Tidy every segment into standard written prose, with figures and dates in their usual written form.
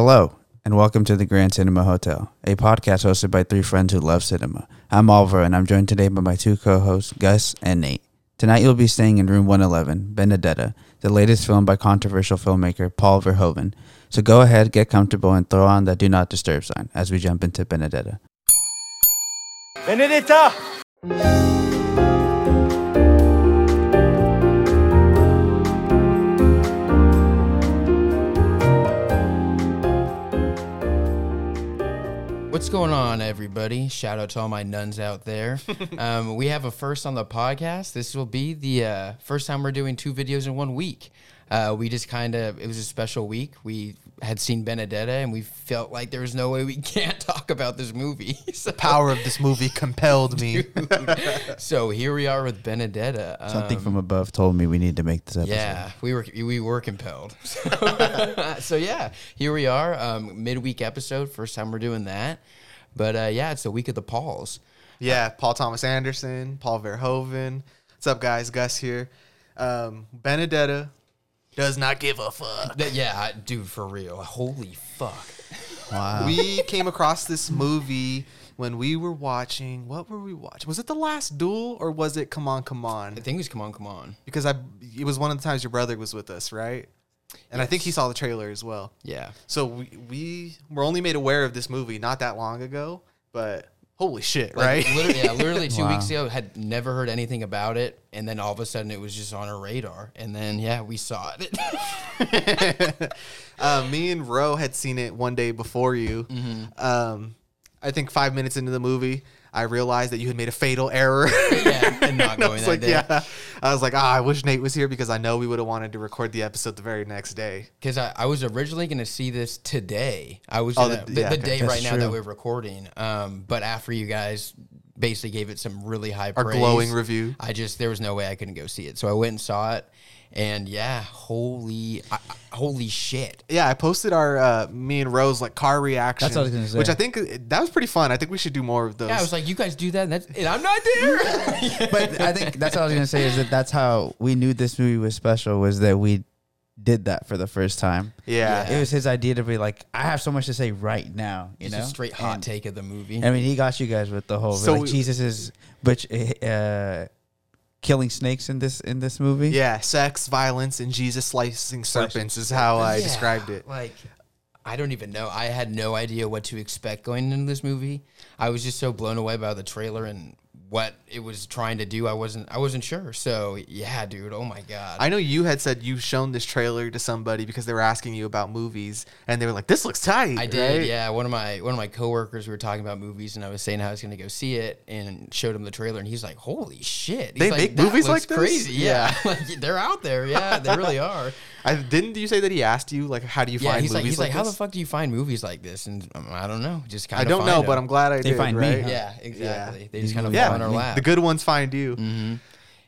Hello, and welcome to the Grand Cinema Hotel, a podcast hosted by three friends who love cinema. I'm Oliver, and I'm joined today by my two co-hosts, Gus and Nate. Tonight you'll be staying in Room 111, Benedetta, the latest film by controversial filmmaker Paul Verhoeven. So go ahead, get comfortable, and throw on that Do Not Disturb sign as we jump into Benedetta. Benedetta! What's going on, everybody? Shout out to all my nuns out there. We have a first on the podcast. This will be the first time we're doing two videos in 1 week. We just kind of, it was a special week. We had seen Benedetta, and we felt like there was no way we can't talk about this movie. So, the power of this movie compelled me. So here we are with Benedetta. Something from above told me we need to make this episode. Yeah, we were compelled. So yeah, here we are, midweek episode, first time we're doing that. But yeah, it's the week of the Pauls. Yeah, Paul Thomas Anderson, Paul Verhoeven. What's up, guys? Gus here. Benedetta. Does not give a fuck. Yeah, dude, for real. Holy fuck. Wow. We came across this movie when we were watching. What were we watching? Was it The Last Duel or was it Come On, Come On? I think it was Come On, Come On. Because it was one of the times your brother was with us, right? And yes. I think he saw the trailer as well. Yeah. So we were only made aware of this movie not that long ago, but... Holy shit, like, right? Literally two weeks ago, had never heard anything about it, and then all of a sudden it was just on our radar, and then, yeah, we saw it. Me and Ro had seen it one day before you. Mm-hmm. I think 5 minutes into the movie, I realized that you had made a fatal error. Yeah, and not going that day. Yeah. I was like, I wish Nate was here because I know we would have wanted to record the episode the very next day. Because I was originally going to see this today. I was the day right now that we're recording. But after you guys basically gave it some really high praise. Our glowing review. There was no way I couldn't go see it. So I went and saw it. And yeah, holy shit. Yeah, I posted our me and Rose like car reaction. That's what I was gonna say. Which I think that was pretty fun. I think we should do more of those. Yeah, I was like, you guys do that, and I'm not there. But I think that's what I was gonna say is that's how we knew this movie was special, was that we did that for the first time. Yeah. It was his idea to be like, I have so much to say right now. You know? A straight hot take of the movie. I mean, he got you guys with the whole Jesus is killing snakes in this movie. Yeah, sex, violence, and Jesus slicing serpents is how I described it. Like, I don't even know. I had no idea what to expect going into this movie. I was just so blown away by the trailer and what it was trying to do. I wasn't sure. So yeah, dude. Oh my god. I know you had said you've shown this trailer to somebody because they were asking you about movies, and they were like, "This looks tight." I did. Right? Yeah. One of my coworkers, we were talking about movies, and I was saying how I was going to go see it, and showed him the trailer, and he's like, "Holy shit!" He's like, make movies like this? Crazy. Yeah. Like, they're out there. Yeah, they really are. Didn't you say that he asked you, like, how do you find movies like this? He's like, how the fuck do you find movies like this? And I don't know. Just kind of I don't know, but I'm glad I did. They find me. Huh? Yeah, exactly. Yeah. They just kind of fall in our lap. The good ones find you. Mm-hmm.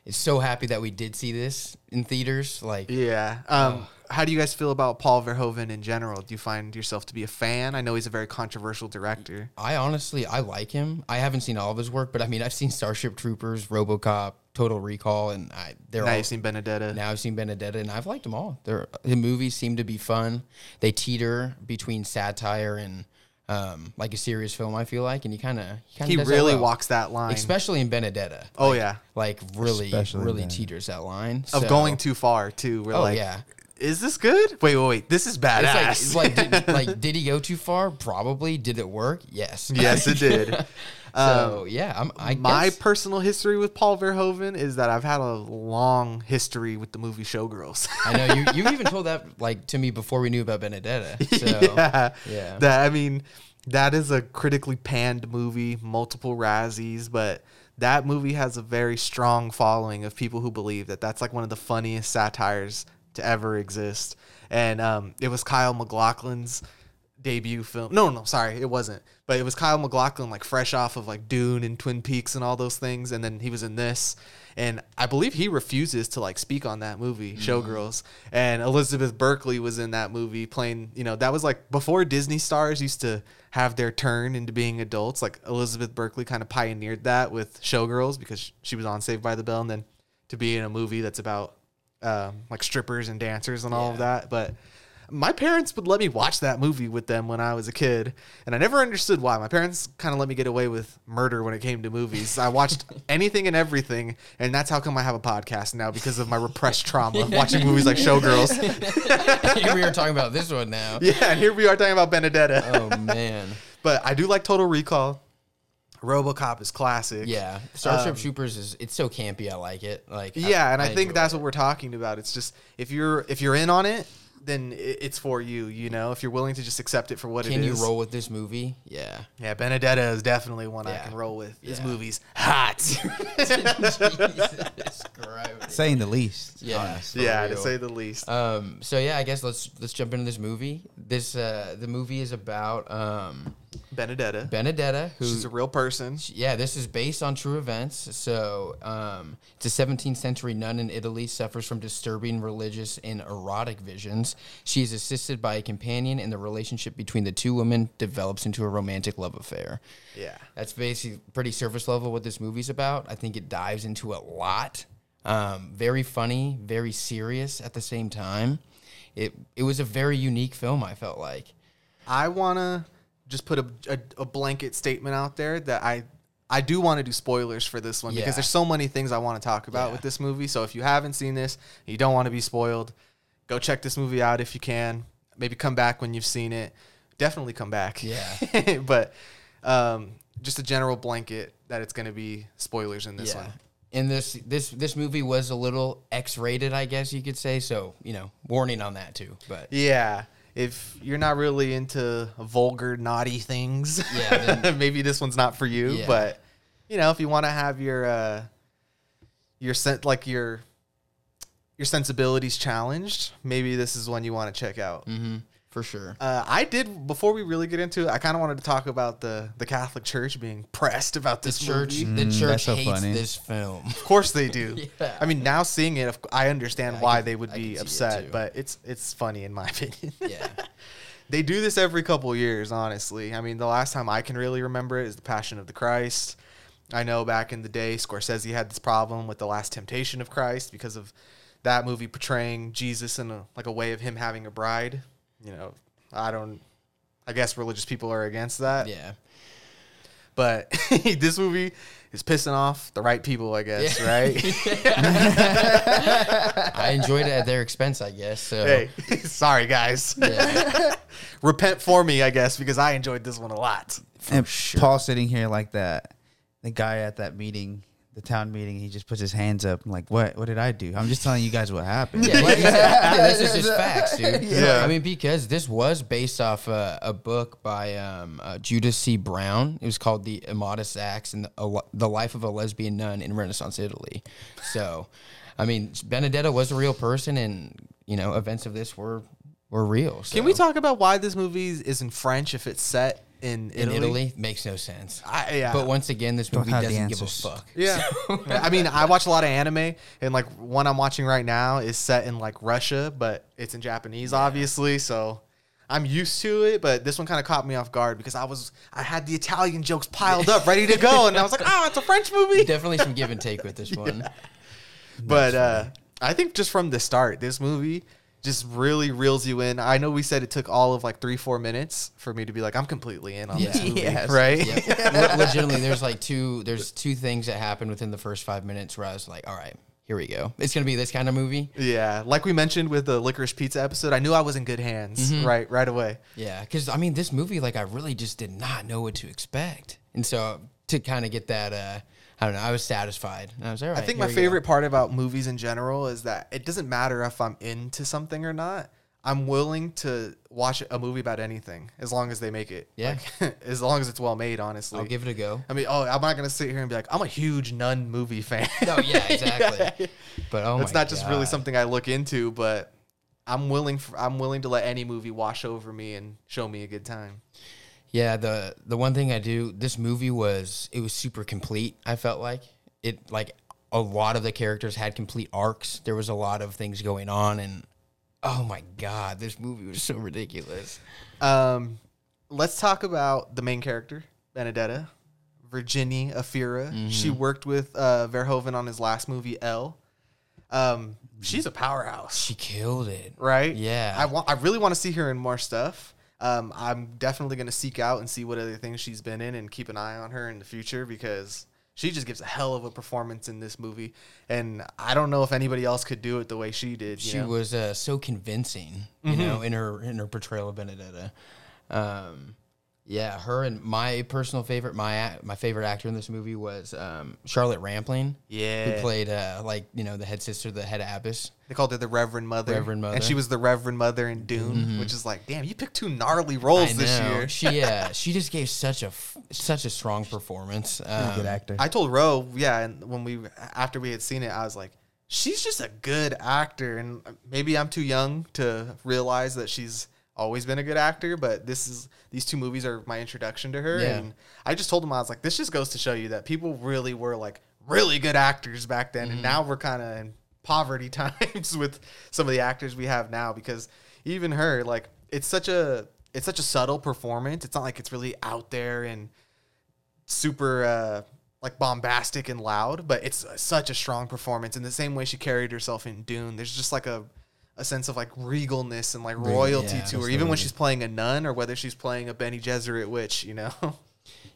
It's so happy that we did see this in theaters. Like, yeah. How do you guys feel about Paul Verhoeven in general? Do you find yourself to be a fan? I know he's a very controversial director. I honestly like him. I haven't seen all of his work, but I mean, I've seen Starship Troopers, RoboCop, Total Recall, and I've seen Benedetta. Now I've seen Benedetta, and I've liked them all. The movies seem to be fun. They teeter between satire and like a serious film, I feel like, and he really walks that line, especially in Benedetta. Oh yeah, like really, especially really teeters that line of going too far too. Is this good? Wait. This is badass. Did he go too far? Probably. Did it work? Yes. Yes, it did. So yeah, my personal history with Paul Verhoeven is that I've had a long history with the movie Showgirls. I know you even told that like to me before we knew about Benedetta. So, yeah. That is a critically panned movie, multiple Razzies, but that movie has a very strong following of people who believe that that's like one of the funniest satires to ever exist. And it was Kyle MacLachlan's debut film. No, sorry, it wasn't. But it was Kyle MacLachlan, like fresh off of like Dune and Twin Peaks and all those things, and then he was in this. And I believe he refuses to like speak on that movie, Showgirls. And Elizabeth Berkeley was in that movie playing, that was like before Disney stars used to have their turn into being adults. Like Elizabeth Berkeley kind of pioneered that with Showgirls because she was on Saved by the Bell, and then to be in a movie that's about like strippers and dancers and all of that. But my parents would let me watch that movie with them when I was a kid, and I never understood why. My parents kind of let me get away with murder when it came to movies. I watched anything and everything, and that's how come I have a podcast now, because of my repressed trauma of watching movies like Showgirls. Here we are talking about this one now. Yeah, and here we are talking about Benedetta. Oh, man. But I do like Total Recall. RoboCop is classic. Yeah. Starship Troopers is, it's so campy, I like it. Like, yeah, and I think that's what we're talking about. It's just, if you're in on it, then it's for you, you know? If you're willing to just accept it for what it is. Can you roll with this movie? Yeah. Yeah, Benedetta is definitely one I can roll with. Yeah. This movie's hot. Jesus Christ. Saying the least. Yeah. Yeah, to say the least. So, yeah, I guess let's jump into this movie. This the movie is about... Benedetta, who... She's a real person. This is based on true events. So, it's a 17th century nun in Italy, suffers from disturbing religious and erotic visions. She is assisted by a companion, and the relationship between the two women develops into a romantic love affair. Yeah. That's basically pretty surface level what this movie's about. I think it dives into a lot. Very funny, very serious at the same time. It was a very unique film, I felt like. I want to... just put a blanket statement out there that I do want to do spoilers for this one because there's so many things I want to talk about with this movie. So if you haven't seen this, you don't want to be spoiled, go check this movie out if you can. Maybe come back when you've seen it. Definitely come back. Yeah. But just a general blanket that it's going to be spoilers in this one. And this movie was a little X-rated, I guess you could say. So, you know, warning on that too. But yeah. If you're not really into vulgar, naughty things, then maybe this one's not for you. Yeah. But you know, if you want to have your sensibilities challenged, maybe this is one you want to check out for sure. I did before we really get into it. I kind of wanted to talk about the Catholic Church being pressed about this movie. The church hates this film. Of course they do. Yeah. I mean, now seeing it, I understand why they would be upset, but it's funny in my opinion. Yeah, they do this every couple years. Honestly, I mean, the last time I can really remember it is The Passion of the Christ. I know back in the day, Scorsese had this problem with The Last Temptation of Christ because of that movie portraying Jesus in a way of him having a bride. You know, I guess religious people are against that. Yeah. But this movie is pissing off the right people, I guess, right? I enjoyed it at their expense, I guess. So. Hey, sorry, guys. Yeah. Repent for me, I guess, because I enjoyed this one a lot. And sure. Paul sitting here like that, the guy at that meeting... the town meeting, he just puts his hands up. I'm like, what did I do? I'm just telling you guys what happened. Yeah, this is just facts, dude. Yeah. I mean, because this was based off a book by Judith C. Brown. It was called The Immodest Acts and the Life of a Lesbian Nun in Renaissance Italy. So, I mean, Benedetta was a real person, and, you know, events of this were real. So. Can we talk about why this movie is in French if it's set in Italy? Makes no sense. But once again, this movie doesn't give a fuck. Yeah. So. I mean, I watch a lot of anime, and like one I'm watching right now is set in like Russia, but it's in Japanese, obviously. So I'm used to it, but this one kind of caught me off guard because I had the Italian jokes piled up, ready to go, and I was like, oh, it's a French movie. Definitely some give and take with this one. Yeah. But I think just from the start, this movie just really reels you in. I know we said it took all of like 3-4 minutes for me to be like, I'm completely in on this movie, right? Yeah. Legitimately, there's two things that happened within the first 5 minutes where I was like, all right, here we go. It's going to be this kind of movie. Yeah. Like we mentioned with the Licorice Pizza episode, I knew I was in good hands right away. Yeah. Because, I mean, this movie, like, I really just did not know what to expect. And so to kind of get that... I don't know. I was satisfied. I was all right. I think my favorite part about movies in general is that it doesn't matter if I'm into something or not. I'm willing to watch a movie about anything as long as they make it. Yeah. Like, as long as it's well made, honestly. I'll give it a go. I mean, I'm not going to sit here and be like, I'm a huge nun movie fan. No, yeah, exactly. Yeah. But it's not just really something I look into, but I'm willing to let any movie wash over me and show me a good time. Yeah, the one thing I do, this movie was super complete, I felt like. It, like, a lot of the characters had complete arcs. There was a lot of things going on, and oh my God, this movie was so ridiculous. Let's talk about the main character, Benedetta, Virginia Afira. She worked with Verhoeven on his last movie, Elle. She's a powerhouse. She killed it. Right? Yeah. I really want to see her in more stuff. I'm definitely going to seek out and see what other things she's been in and keep an eye on her in the future, because she just gives a hell of a performance in this movie. And I don't know if anybody else could do it the way she did. She was so convincing, you know, in her portrayal of Benedetta. Yeah, her and my personal favorite, my favorite actor in this movie was Charlotte Rampling. Yeah. Who played, the head sister, the head abbess. They called her the Reverend Mother. And she was the Reverend Mother in Dune, which is like, damn, you picked two gnarly roles this year. She just gave such a strong performance. She's a good actor. I told Ro, and after we had seen it, I was like, she's just a good actor. And maybe I'm too young to realize that she's always been a good actor, but these two movies are my introduction to her. Yeah. And I just told him, I was like, this just goes to show you that people really were like really good actors back then. And now we're kind of in poverty times with some of the actors we have now, because even her, like, it's such a subtle performance. It's not like it's really out there and super, like, bombastic and loud, but it's such a strong performance. In the same way she carried herself in Dune, there's just like a sense of like regalness and like royalty to her, absolutely. Even when she's playing a nun or whether she's playing a Bene Gesserit witch, you know?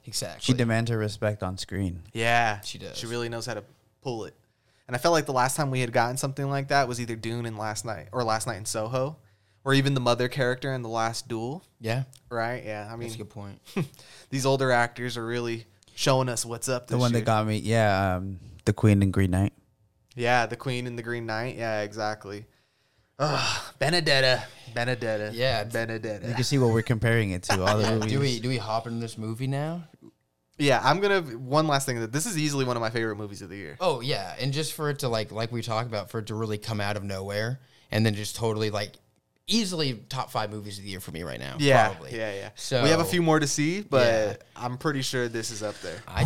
Exactly. She demands her respect on screen. Yeah. She does. She really knows how to pull it. And I felt like the last time we had gotten something like that was either Dune and Last Night in Soho, or even the mother character in The Last Duel. Yeah. Right? Yeah. I mean, that's a good point. These older actors are really showing us what's up this year. The one that got me, the Queen and Green Knight. Yeah, the Queen and the Green Knight. Yeah, exactly. Oh, Benedetta. Yeah, Benedetta. You can see what we're comparing it to. All the movies. Do we hop into this movie now? Yeah, I'm gonna. One last thing, that this is easily one of my favorite movies of the year. Oh yeah, and just for it to like we talked about, for it to really come out of nowhere and then just totally like easily top 5 movies of the year for me right now. Yeah, probably. Yeah. So we have a few more to see, but I'm pretty sure this is up there. I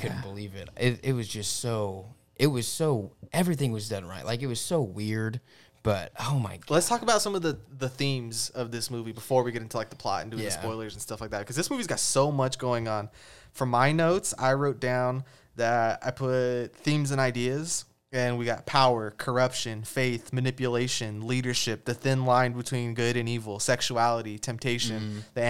couldn't believe it. It was just so. It was so. Everything was done right. Like, it was so weird. But, oh, my God. Let's talk about some of the themes of this movie before we get into, like, the plot and doing the spoilers and stuff like that. Because this movie's got so much going on. For my notes, I wrote down that I put themes and ideas. And we got power, corruption, faith, manipulation, leadership, the thin line between good and evil, sexuality, temptation, the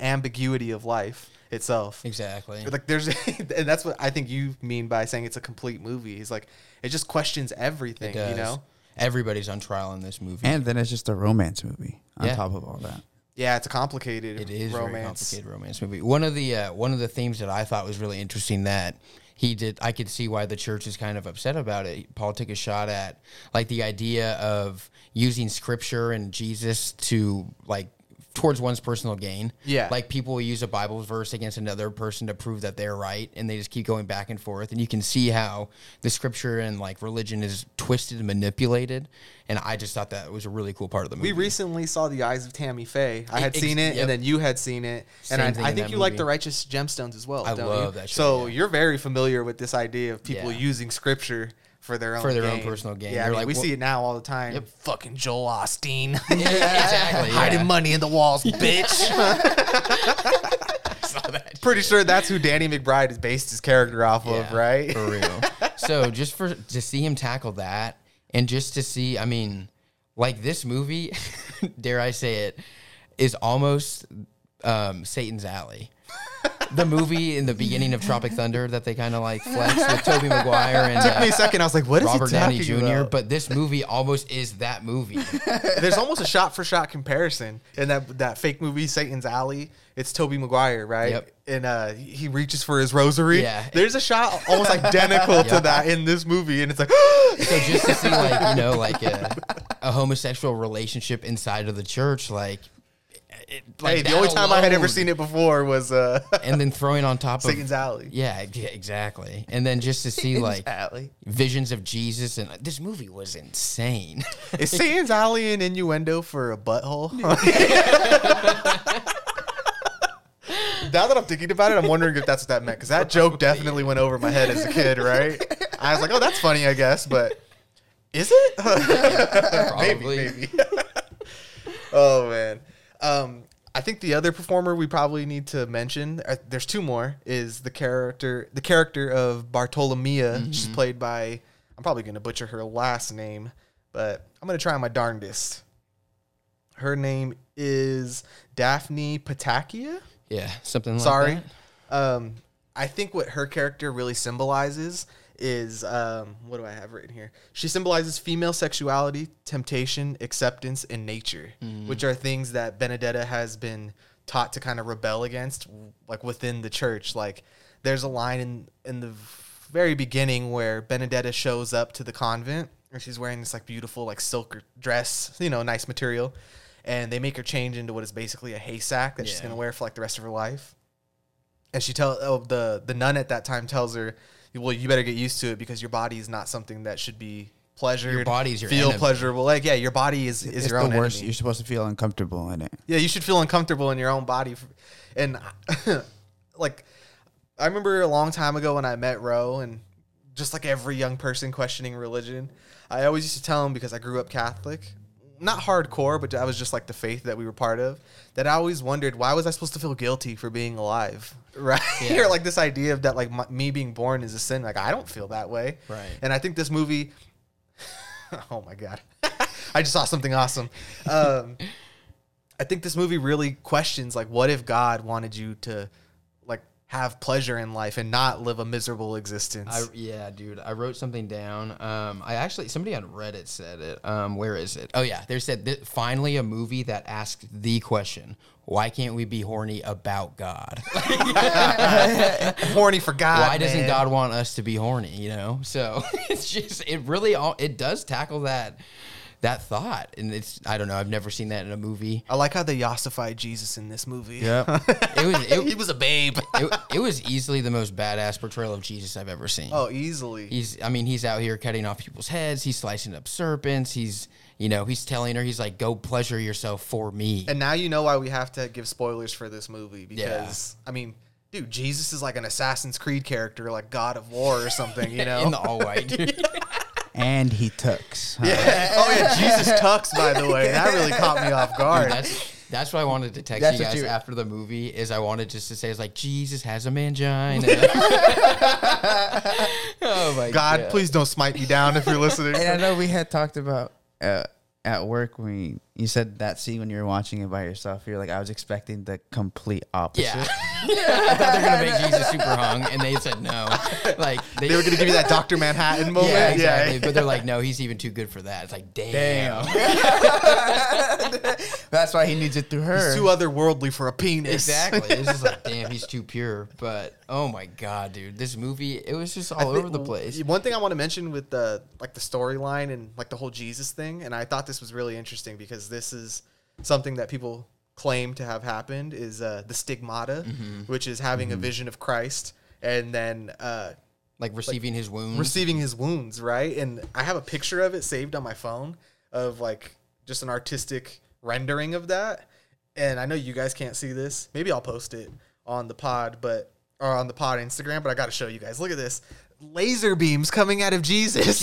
ambiguity of life itself. Exactly. Like, and that's what I think you mean by saying it's a complete movie. It's like, it just questions everything, you know? Everybody's on trial in this movie. And then it's just a romance movie on top of all that. Yeah, it's a complicated romance. It is a very complicated romance movie. One of the themes that I thought was really interesting that he did, I could see why the church is kind of upset about it. Paul took a shot at, like, the idea of using scripture and Jesus to, like, towards one's personal gain. Yeah. Like, people will use a Bible verse against another person to prove that they're right, and they just keep going back and forth. And you can see how the scripture and, like, religion is twisted and manipulated. And I just thought that was a really cool part of the movie. We recently saw The Eyes of Tammy Faye. I had seen it, and then you had seen it. Same, and I think you like The Righteous Gemstones as well, don't you? I love that show. So you're very familiar with this idea of people using scripture for their own personal gain. Yeah, I mean, like, we see it now all the time. Yep. Fucking Joel Osteen. Yeah, exactly. Hiding money in the walls, bitch. I saw that. Pretty sure that's who Danny McBride has based his character off of, right? For real. So just to see him tackle that, and just to see, I mean, like, this movie, dare I say it, is almost Satan's Alley. The movie in the beginning of Tropic Thunder that they kind of like flexed with Tobey Maguire and took me a second. I was like, "What is Robert Downey Jr.?" About? But this movie almost is that movie. There's almost a shot-for-shot comparison in that fake movie Satan's Alley. It's Tobey Maguire, right? Yep. And he reaches for his rosary. Yeah. There's a shot almost identical to that in this movie, and it's like, so just to see, like, you know, like a homosexual relationship inside of the church, like. The only time I had ever seen it before was and then throwing on top of Satan's Alley. Yeah, exactly. And then just to see like Alley. Visions of Jesus, and this movie was insane. Is Satan's Alley an innuendo for a butthole? Now that I'm thinking about it, I'm wondering if that's what that meant, because that joke definitely went over my head as a kid, right? I was like, oh, that's funny, I guess, but is it? Probably. Maybe. Oh, man. I think the other performer we probably need to mention, there's two more, is the character of Bartolomea. She's played by I'm probably going to butcher her last name, but I'm going to try my darndest. Her name is Daphne Patakia. Yeah, something like that. I think what her character really symbolizes is, what do I have written here? She symbolizes female sexuality, temptation, acceptance, and nature, which are things that Benedetta has been taught to kind of rebel against, like within the church. Like there's a line in the very beginning where Benedetta shows up to the convent and she's wearing this like beautiful like silk dress, you know, nice material. And they make her change into what is basically a haysack that she's going to wear for like the rest of her life. And she the nun at that time tells her, well, you better get used to it because your body is not something that should be pleasured. Your body is your feel enemy. Pleasurable. Like, yeah, your body is your own worst enemy. You're supposed to feel uncomfortable in it. Yeah, you should feel uncomfortable in your own body. And like, I remember a long time ago when I met Ro, and just like every young person questioning religion, I always used to tell him, because I grew up Catholic, not hardcore, but I was just like the faith that we were part of, that I always wondered, why was I supposed to feel guilty for being alive? Right. Yeah. Or like this idea of that, like me being born is a sin. Like I don't feel that way. Right. And I think this movie, oh my God, I just saw something awesome. I think this movie really questions, like, what if God wanted you to like have pleasure in life and not live a miserable existence? Yeah, dude. I wrote something down. Somebody on Reddit said it. Where is it? Oh, yeah. They said, finally a movie that asked the question, why can't we be horny about God? Horny for God. Why doesn't God want us to be horny, you know? So it's just, it does tackle that thought, and it's, I don't know, I've never seen that in a movie. I like how they ossified Jesus in this movie. Yeah. He was a babe. It was easily the most badass portrayal of Jesus I've ever seen. Oh, easily. He's out here cutting off people's heads, he's slicing up serpents, he's telling her, he's like, go pleasure yourself for me. And now you know why we have to give spoilers for this movie, because, yeah. Dude, Jesus is like an Assassin's Creed character, like God of War or something, you know? In the all-white, dude. Yeah. And he tucks. Huh? Yeah. Oh, yeah. Jesus tucks, by the way. That really caught me off guard. Dude, that's why I wanted to text you guys after the movie, is I wanted just to say, it's like, Jesus has a mangina. Oh, my God. God, please don't smite me down if you're listening. And I know we had talked about at work when you said that scene when you were watching it by yourself, you're like, I was expecting the complete opposite. Yeah. I thought they were going to make Jesus super hung, and they said no. Like they were going to give you that Dr. Manhattan moment. Yeah, exactly. Yeah. But they're like, no, he's even too good for that. It's like, damn. That's why he needs it through her. He's too otherworldly for a penis. Exactly. It's just like, damn, he's too pure. But, oh, my God, dude. This movie, it was just all over the place. One thing I want to mention with the storyline and like the whole Jesus thing, and I thought this was really interesting because this is something that people claim to have happened, is the stigmata, which is having a vision of Christ and then receiving his wounds, right? And I have a picture of it saved on my phone of like just an artistic rendering of that. And I know you guys can't see this. Maybe I'll post it on the pod, or on the pod Instagram, but I got to show you guys. Look at this. Laser beams coming out of Jesus.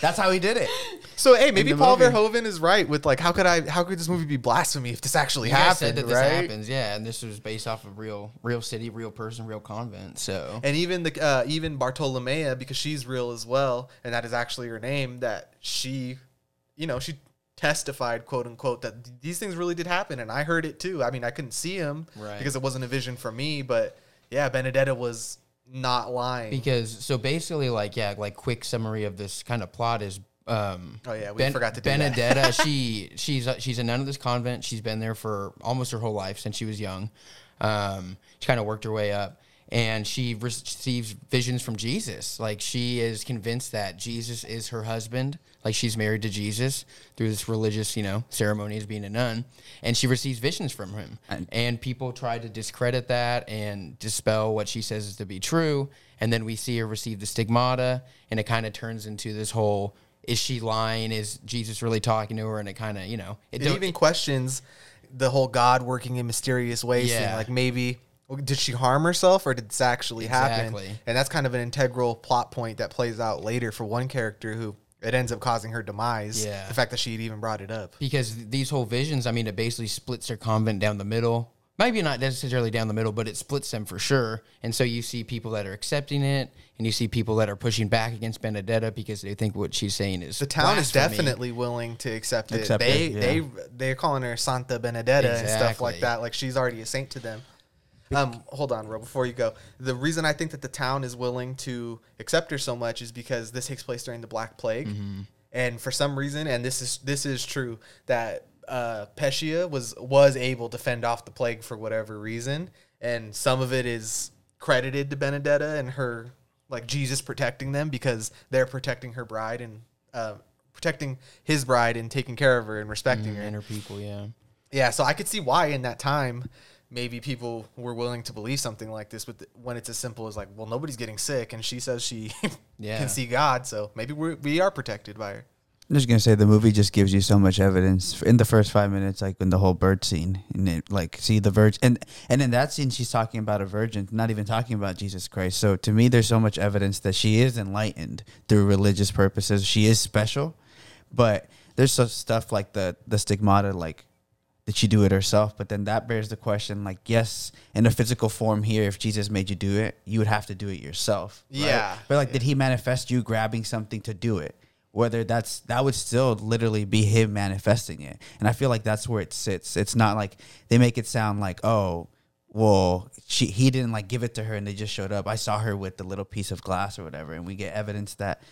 That's how he did it. So, hey, maybe Paul Verhoeven is right with, like, how could this movie be blasphemy if this actually happened, right? This happens, yeah, and this was based off of real city, real person, real convent, so. And even even Bartolomea, because she's real as well, and that is actually her name, that she, you know, she testified, quote unquote, that these things really did happen, and I heard it too. I mean, I couldn't see him because it wasn't a vision for me, but, yeah, Benedetta was not lying. Because, so basically, like, yeah, like, quick summary of this kind of plot is, forgot to do Benedetta, that. she's a nun of this convent. She's been there for almost her whole life since she was young. She kind of worked her way up, and she receives visions from Jesus. Like, she is convinced that Jesus is her husband. Like, she's married to Jesus through this religious, you know, ceremony as being a nun, and she receives visions from him. And people try to discredit that and dispel what she says is to be true. And then we see her receive the stigmata, and it kind of turns into this whole, is she lying? Is Jesus really talking to her? And it kind of, you know, it questions the whole God working in mysterious ways. Yeah. Thing. Like, maybe did she harm herself, or did this actually happen? And that's kind of an integral plot point that plays out later for one character who it ends up causing her demise. Yeah. The fact that she had even brought it up. Because these whole visions, I mean, it basically splits her convent down the middle. maybe not necessarily down the middle, but it splits them for sure. And so you see people that are accepting it, and you see people that are pushing back against Benedetta because they think what she's saying is the town blasphemy. Is definitely willing to accept it. They're calling her Santa Benedetta and stuff like that. Like she's already a saint to them. Hold on, Ro, before you go. The reason I think that the town is willing to accept her so much is because this takes place during the Black Plague. Mm-hmm. And for some reason, and this is true, that Pescia was able to fend off the plague for whatever reason, and some of it is credited to Benedetta and her, like, Jesus protecting them because they're protecting her bride and protecting his bride and taking care of her and respecting her and her people. Yeah. So I could see why in that time maybe people were willing to believe something like this when it's as simple as like, well, nobody's getting sick and she says she can see God, so maybe we are protected by her. I'm just going to say the movie just gives you so much evidence in the first 5 minutes, like in the whole bird scene, and it, like, see the virgin. And in that scene, she's talking about a virgin, not even talking about Jesus Christ. So to me, there's so much evidence that she is enlightened through religious purposes. She is special, but there's some stuff like the stigmata, like, did she do it herself? But then that bears the question, like, yes, in a physical form here, if Jesus made you do it, you would have to do it yourself. Right? Yeah. But like, did he manifest you grabbing something to do it? Whether that would still literally be him manifesting it. And I feel like that's where it sits. It's not like they make it sound like, oh, well, he didn't like give it to her and they just showed up. I saw her with the little piece of glass or whatever. And we get evidence that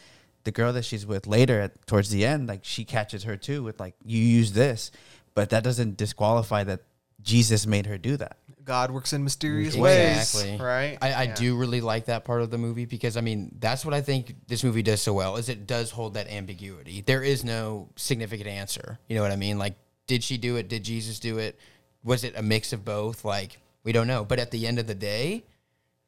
the girl that she's with later towards the end, like she catches her too with like, you use this, but that doesn't disqualify that Jesus made her do that. God works in mysterious ways, right? I do really like that part of the movie because, I mean, that's what I think this movie does so well is it does hold that ambiguity. There is no significant answer. You know what I mean? Like, did she do it? Did Jesus do it? Was it a mix of both? Like, we don't know. But at the end of the day,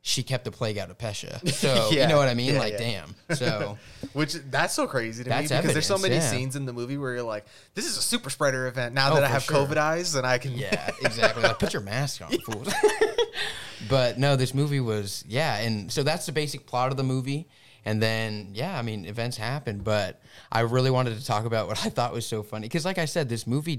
she kept the plague out of Pescia. So, you know what I mean? Damn. So, which, that's so crazy to me because evidence, there's so many scenes in the movie where you're like, this is a super spreader event now that I have COVID eyes and I can. Yeah, exactly. Like, put your mask on, fools. But no, this movie was, and so that's the basic plot of the movie. And then, I mean, events happen. But I really wanted to talk about what I thought was so funny because, like I said, this movie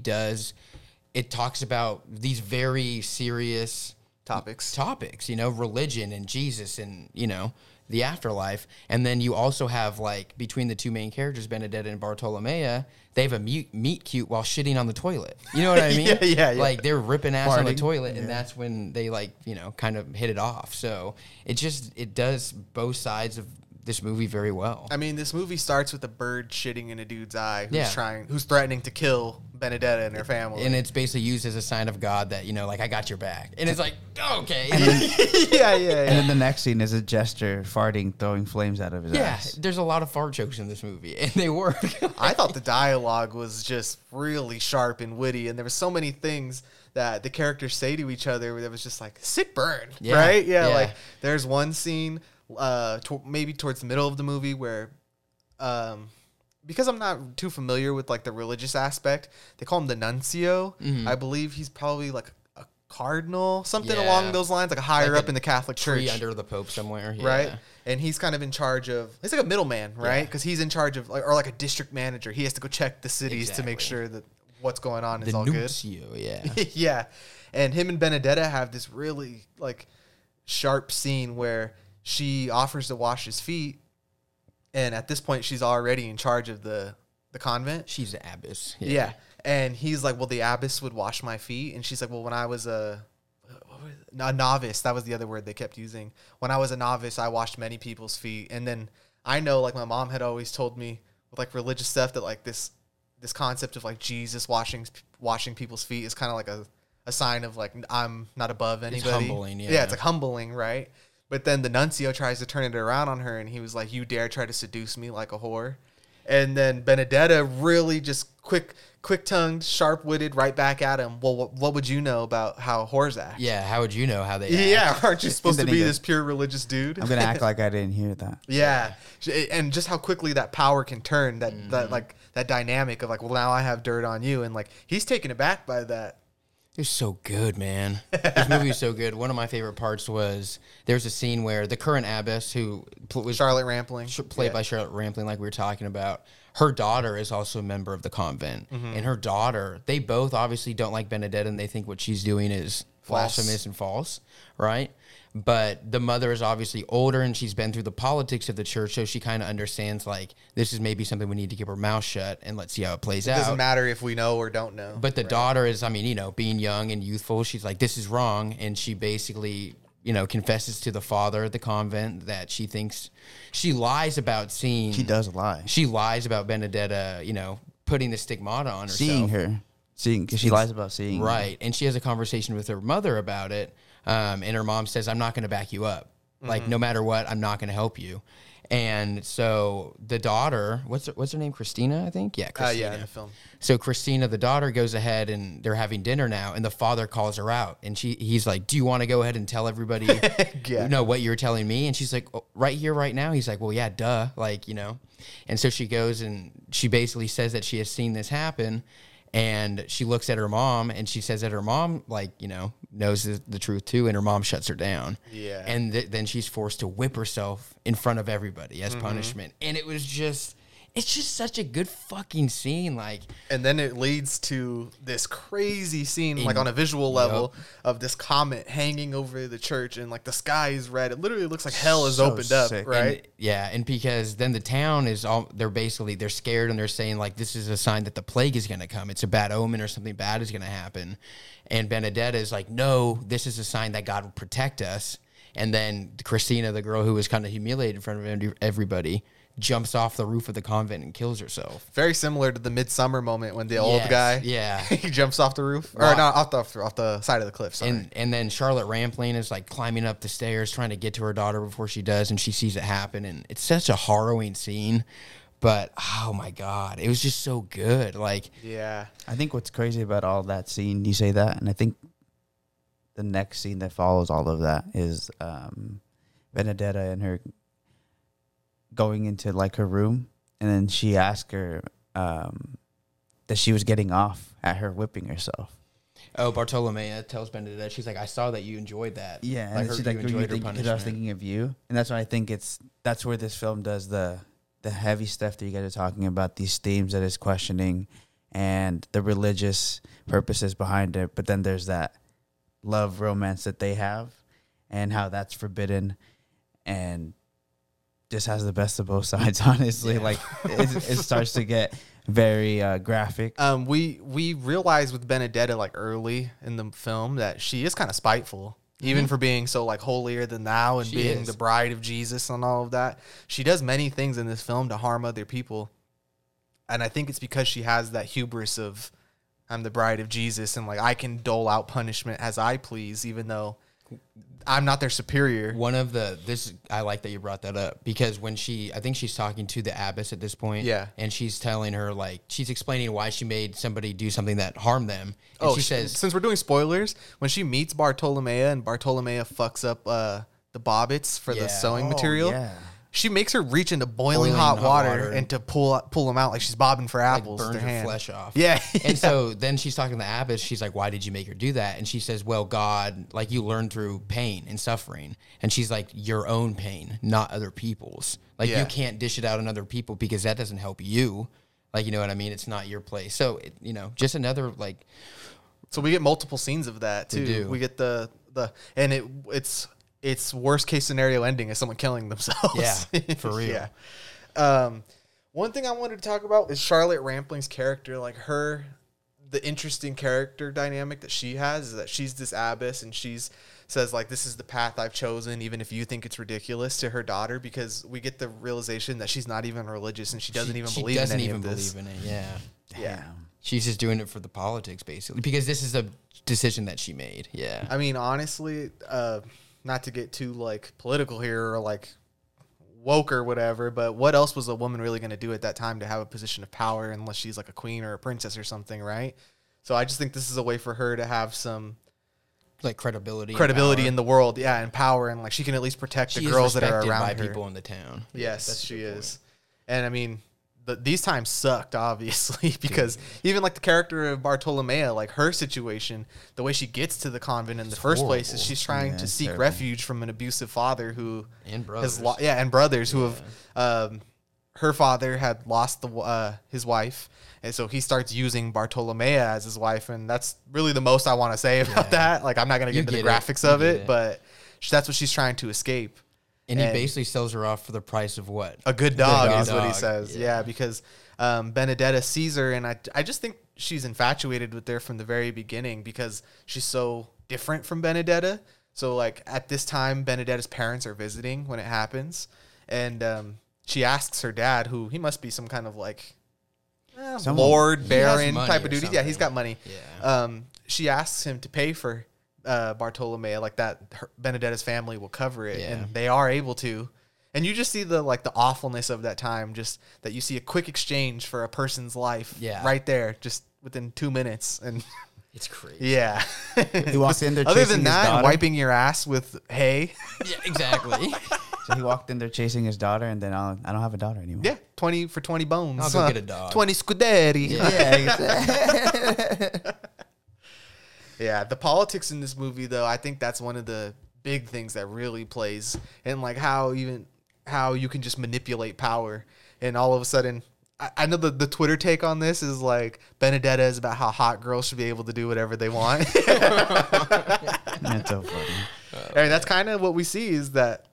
talks about these very serious topics, you know, religion and Jesus and, you know, the afterlife. And then you also have, like, between the two main characters, Benedetta and Bartolomea, they have a meet-cute while shitting on the toilet. You know what I mean? Yeah. Like, they're ripping ass on the toilet, and that's when they, like, you know, kind of hit it off. So it does both sides of this movie very well. I mean, this movie starts with a bird shitting in a dude's eye who's threatening to kill Benedetta and her family. And it's basically used as a sign of God that, you know, like, I got your back. And it's like, okay. And then, And then the next scene is a jester farting, throwing flames out of his ass. Yeah, there's a lot of fart jokes in this movie, and they work. I thought the dialogue was just really sharp and witty, and there were so many things that the characters say to each other that was just like, sick burn, right? Yeah, like, there's one scene maybe towards the middle of the movie where because I'm not too familiar with, like, the religious aspect, they call him the nuncio. Mm-hmm. I believe he's probably like a cardinal, something along those lines, like a higher up in the Catholic Church, under the Pope somewhere, right? And he's kind of in charge of, he's like a middleman, right? Because he's in charge of, like, or like a district manager, he has to go check the cities to make sure that what's going on is all nuncio, good. And him and Benedetta have this really, like, sharp scene where she offers to wash his feet, and at this point, she's already in charge of the convent. She's the abbess. Yeah. And he's like, well, the abbess would wash my feet. And she's like, well, when I was a novice, that was the other word they kept using. When I was a novice, I washed many people's feet. And then I know, like, my mom had always told me with, like, religious stuff that, like, this concept of, like, Jesus washing people's feet is kind of like a sign of, like, I'm not above anybody. It's humbling, Yeah, it's, like, humbling, right? But then the nuncio tries to turn it around on her, and he was like, you dare try to seduce me like a whore? And then Benedetta really just quick-tongued, sharp-witted, right back at him. Well, what would you know about how whores act? Yeah, how would you know how they act? Yeah, aren't you supposed to be this pure religious dude? I'm going to act like I didn't hear that. Yeah, and just how quickly that power can turn, that dynamic of, like, well, now I have dirt on you. And, like, he's taken aback by that. It's so good, man. This movie is so good. One of my favorite parts was there's a scene where the current abbess, who was Charlotte Rampling, played by Charlotte Rampling, like we were talking about, her daughter is also a member of the convent. Mm-hmm. And her daughter, they both obviously don't like Benedetta, and they think what she's doing is False. Blasphemous and false, right? But the mother is obviously older, and she's been through the politics of the church, so she kind of understands, like, this is maybe something we need to keep our mouth shut and let's see how it plays out. It doesn't matter if we know or don't know. But the daughter is, I mean, you know, being young and youthful, she's like, this is wrong, and she basically, you know, confesses to the father at the convent that she thinks she lies about seeing. She does lie. She lies about Benedetta, you know, putting the stigmata on herself. Seeing her. Seeing, because she lies about seeing. Right. And she has a conversation with her mother about it. And her mom says, I'm not going to back you up. Mm-hmm. Like, no matter what, I'm not going to help you. And so the daughter, what's her name? Christina, I think? Yeah, Christina. Yeah, in the film. So Christina, the daughter, goes ahead, and they're having dinner now, and the father calls her out. And he's like, do you want to go ahead and tell everybody, yeah, you know, what you're telling me? And she's like, oh, right here, right now? He's like, well, yeah, duh. Like, you know. And so she goes, and she basically says that she has seen this happen. And she looks at her mom, and she says that her mom, like, you know, knows the truth too, and her mom shuts her down. Yeah. And then she's forced to whip herself in front of everybody as punishment. And it was just, it's just such a good fucking scene. Like, and then it leads to this crazy scene, like on a visual level, of this comet hanging over the church, and like the sky is red. It literally looks like hell is so opened sick. Up, right? And, yeah, and because then the town is all, they're scared, and they're saying, like, this is a sign that the plague is going to come. It's a bad omen, or something bad is going to happen. And Benedetta is like, no, this is a sign that God will protect us. And then Christina, the girl who was kind of humiliated in front of everybody, jumps off the roof of the convent and kills herself. Very similar to the Midsummer moment when the old guy, he jumps off the roof, or not off the side of the cliff. Sorry. And then Charlotte Rampling is like climbing up the stairs trying to get to her daughter before she does, and she sees it happen, and it's such a harrowing scene. But oh my God, it was just so good. Like, yeah, I think what's crazy about all that scene, you say that, and I think the next scene that follows all of that is Benedetta and her going into like her room, and then she asked her that she was getting off at her whipping herself. Oh, Bartolomea tells Benedetta, she's like, I saw that you enjoyed that. Yeah, like, and she's like, because I was thinking of you. And that's why I think that's where this film does the heavy stuff that you guys are talking about, these themes that it's questioning and the religious purposes behind it. But then there's that love romance that they have and how that's forbidden, and just has the best of both sides, honestly. Yeah. Like, it starts to get very graphic. We realize with Benedetta, like, early in the film, that she is kind of spiteful, even for being so, like, holier than thou, and she being the bride of Jesus and all of that. She does many things in this film to harm other people, and I think it's because she has that hubris of, I'm the bride of Jesus, and, like, I can dole out punishment as I please, even though I'm not their superior. I like that you brought that up, because when I think she's talking to the abbess at this point, and she's telling her, like, she's explaining why she made somebody do something that harmed them. And she says, since we're doing spoilers, when she meets Bartolomea and Bartolomea fucks up the bobbits for the sewing material, she makes her reach into boiling hot water and to pull them out, like she's bobbing for apples. Like, burns her flesh off. Yeah. And so then she's talking to the abbess. She's like, why did you make her do that? And she says, well, God, like, you learn through pain and suffering. And she's like, your own pain, not other people's. Like, you can't dish it out on other people because that doesn't help you. Like, you know what I mean? It's not your place. So, you know, just another, like. So we get multiple scenes of that, too. We get the and it's worst case scenario ending is someone killing themselves. Yeah, for real. One thing I wanted to talk about is Charlotte Rampling's character, like the interesting character dynamic that she has is that she's this abbess, and she says, like, this is the path I've chosen, even if you think it's ridiculous, to her daughter, because we get the realization that she's not even religious, and she doesn't even believe in any of this. Yeah. She's just doing it for the politics, basically, because this is a decision that she made. Yeah. I mean, honestly, not to get too, like, political here or, like, woke or whatever, but what else was a woman really going to do at that time to have a position of power unless she's, like, a queen or a princess or something, right? So I just think this is a way for her to have some, like, credibility in the world, and power, and, like, she can at least protect the girls that are around her. She's respected by people in the town. Yes, she is. And, I mean, these times sucked, obviously, because even, like, the character of Bartolomea, like, her situation, the way she gets to the convent in the first place is she's trying to seek refuge from an abusive father and brothers who have her father had lost his wife, and so he starts using Bartolomea as his wife, and that's really the most I want to say about that. Like, I'm not going to get into the graphics of it, but that's what she's trying to escape. And he basically sells her off for the price of what? A good dog, what he says. Yeah, because Benedetta sees her, and I just think she's infatuated with her from the very beginning because she's so different from Benedetta. So, like, at this time, Benedetta's parents are visiting when it happens, and she asks her dad, who he must be some kind of, like, lord, baron type of dude. Yeah, he's got money. Yeah. She asks him to pay for Bartolomea, like that Benedetta's family will cover it, and they are able to. And you just see the awfulness of that time, just that you see a quick exchange for a person's life right there, just within 2 minutes. And it's crazy. Yeah. He walks in there chasing his daughter. Other than that, wiping your ass with hay. Yeah, exactly. So he walked in there chasing his daughter, and then I don't have a daughter anymore. Yeah, 20 for 20 bones. I'll go get a dog. 20 scuderi. Yeah, exactly. Yeah, the politics in this movie, though, I think that's one of the big things that really plays, and like how you can just manipulate power, and all of a sudden, I know the Twitter take on this is like Benedetta is about how hot girls should be able to do whatever they want. That's so funny. And that's kind of what we see, is that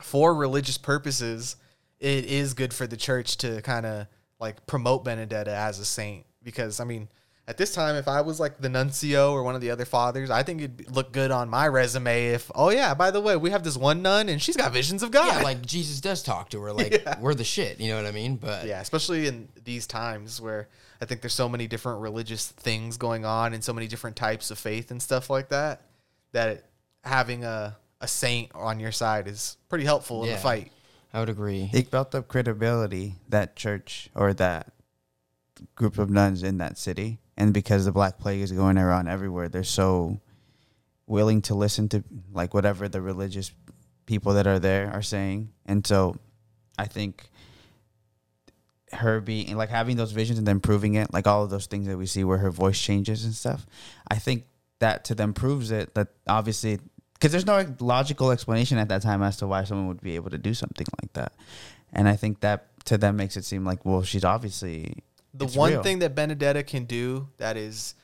for religious purposes, it is good for the church to kind of like promote Benedetta as a saint, because I mean, at this time, if I was like the nuncio or one of the other fathers, I think it'd look good on my resume if, oh yeah, by the way, we have this one nun and she's got visions of God. Yeah, like Jesus does talk to her. Like, we're the shit. You know what I mean? But yeah, especially in these times where I think there's so many different religious things going on and so many different types of faith and stuff like that, having a saint on your side is pretty helpful in the fight. I would agree. It built up credibility, that church or that group of nuns in that city. And because the Black Plague is going around everywhere, they're so willing to listen to like whatever the religious people that are there are saying. And so I think her being like having those visions and then proving it, like all of those things that we see where her voice changes and stuff, I think that to them proves it, that obviously, because there's no logical explanation at that time as to why someone would be able to do something like that. And I think that to them makes it seem like, well, she's obviously... The one thing that Benedetta can do that is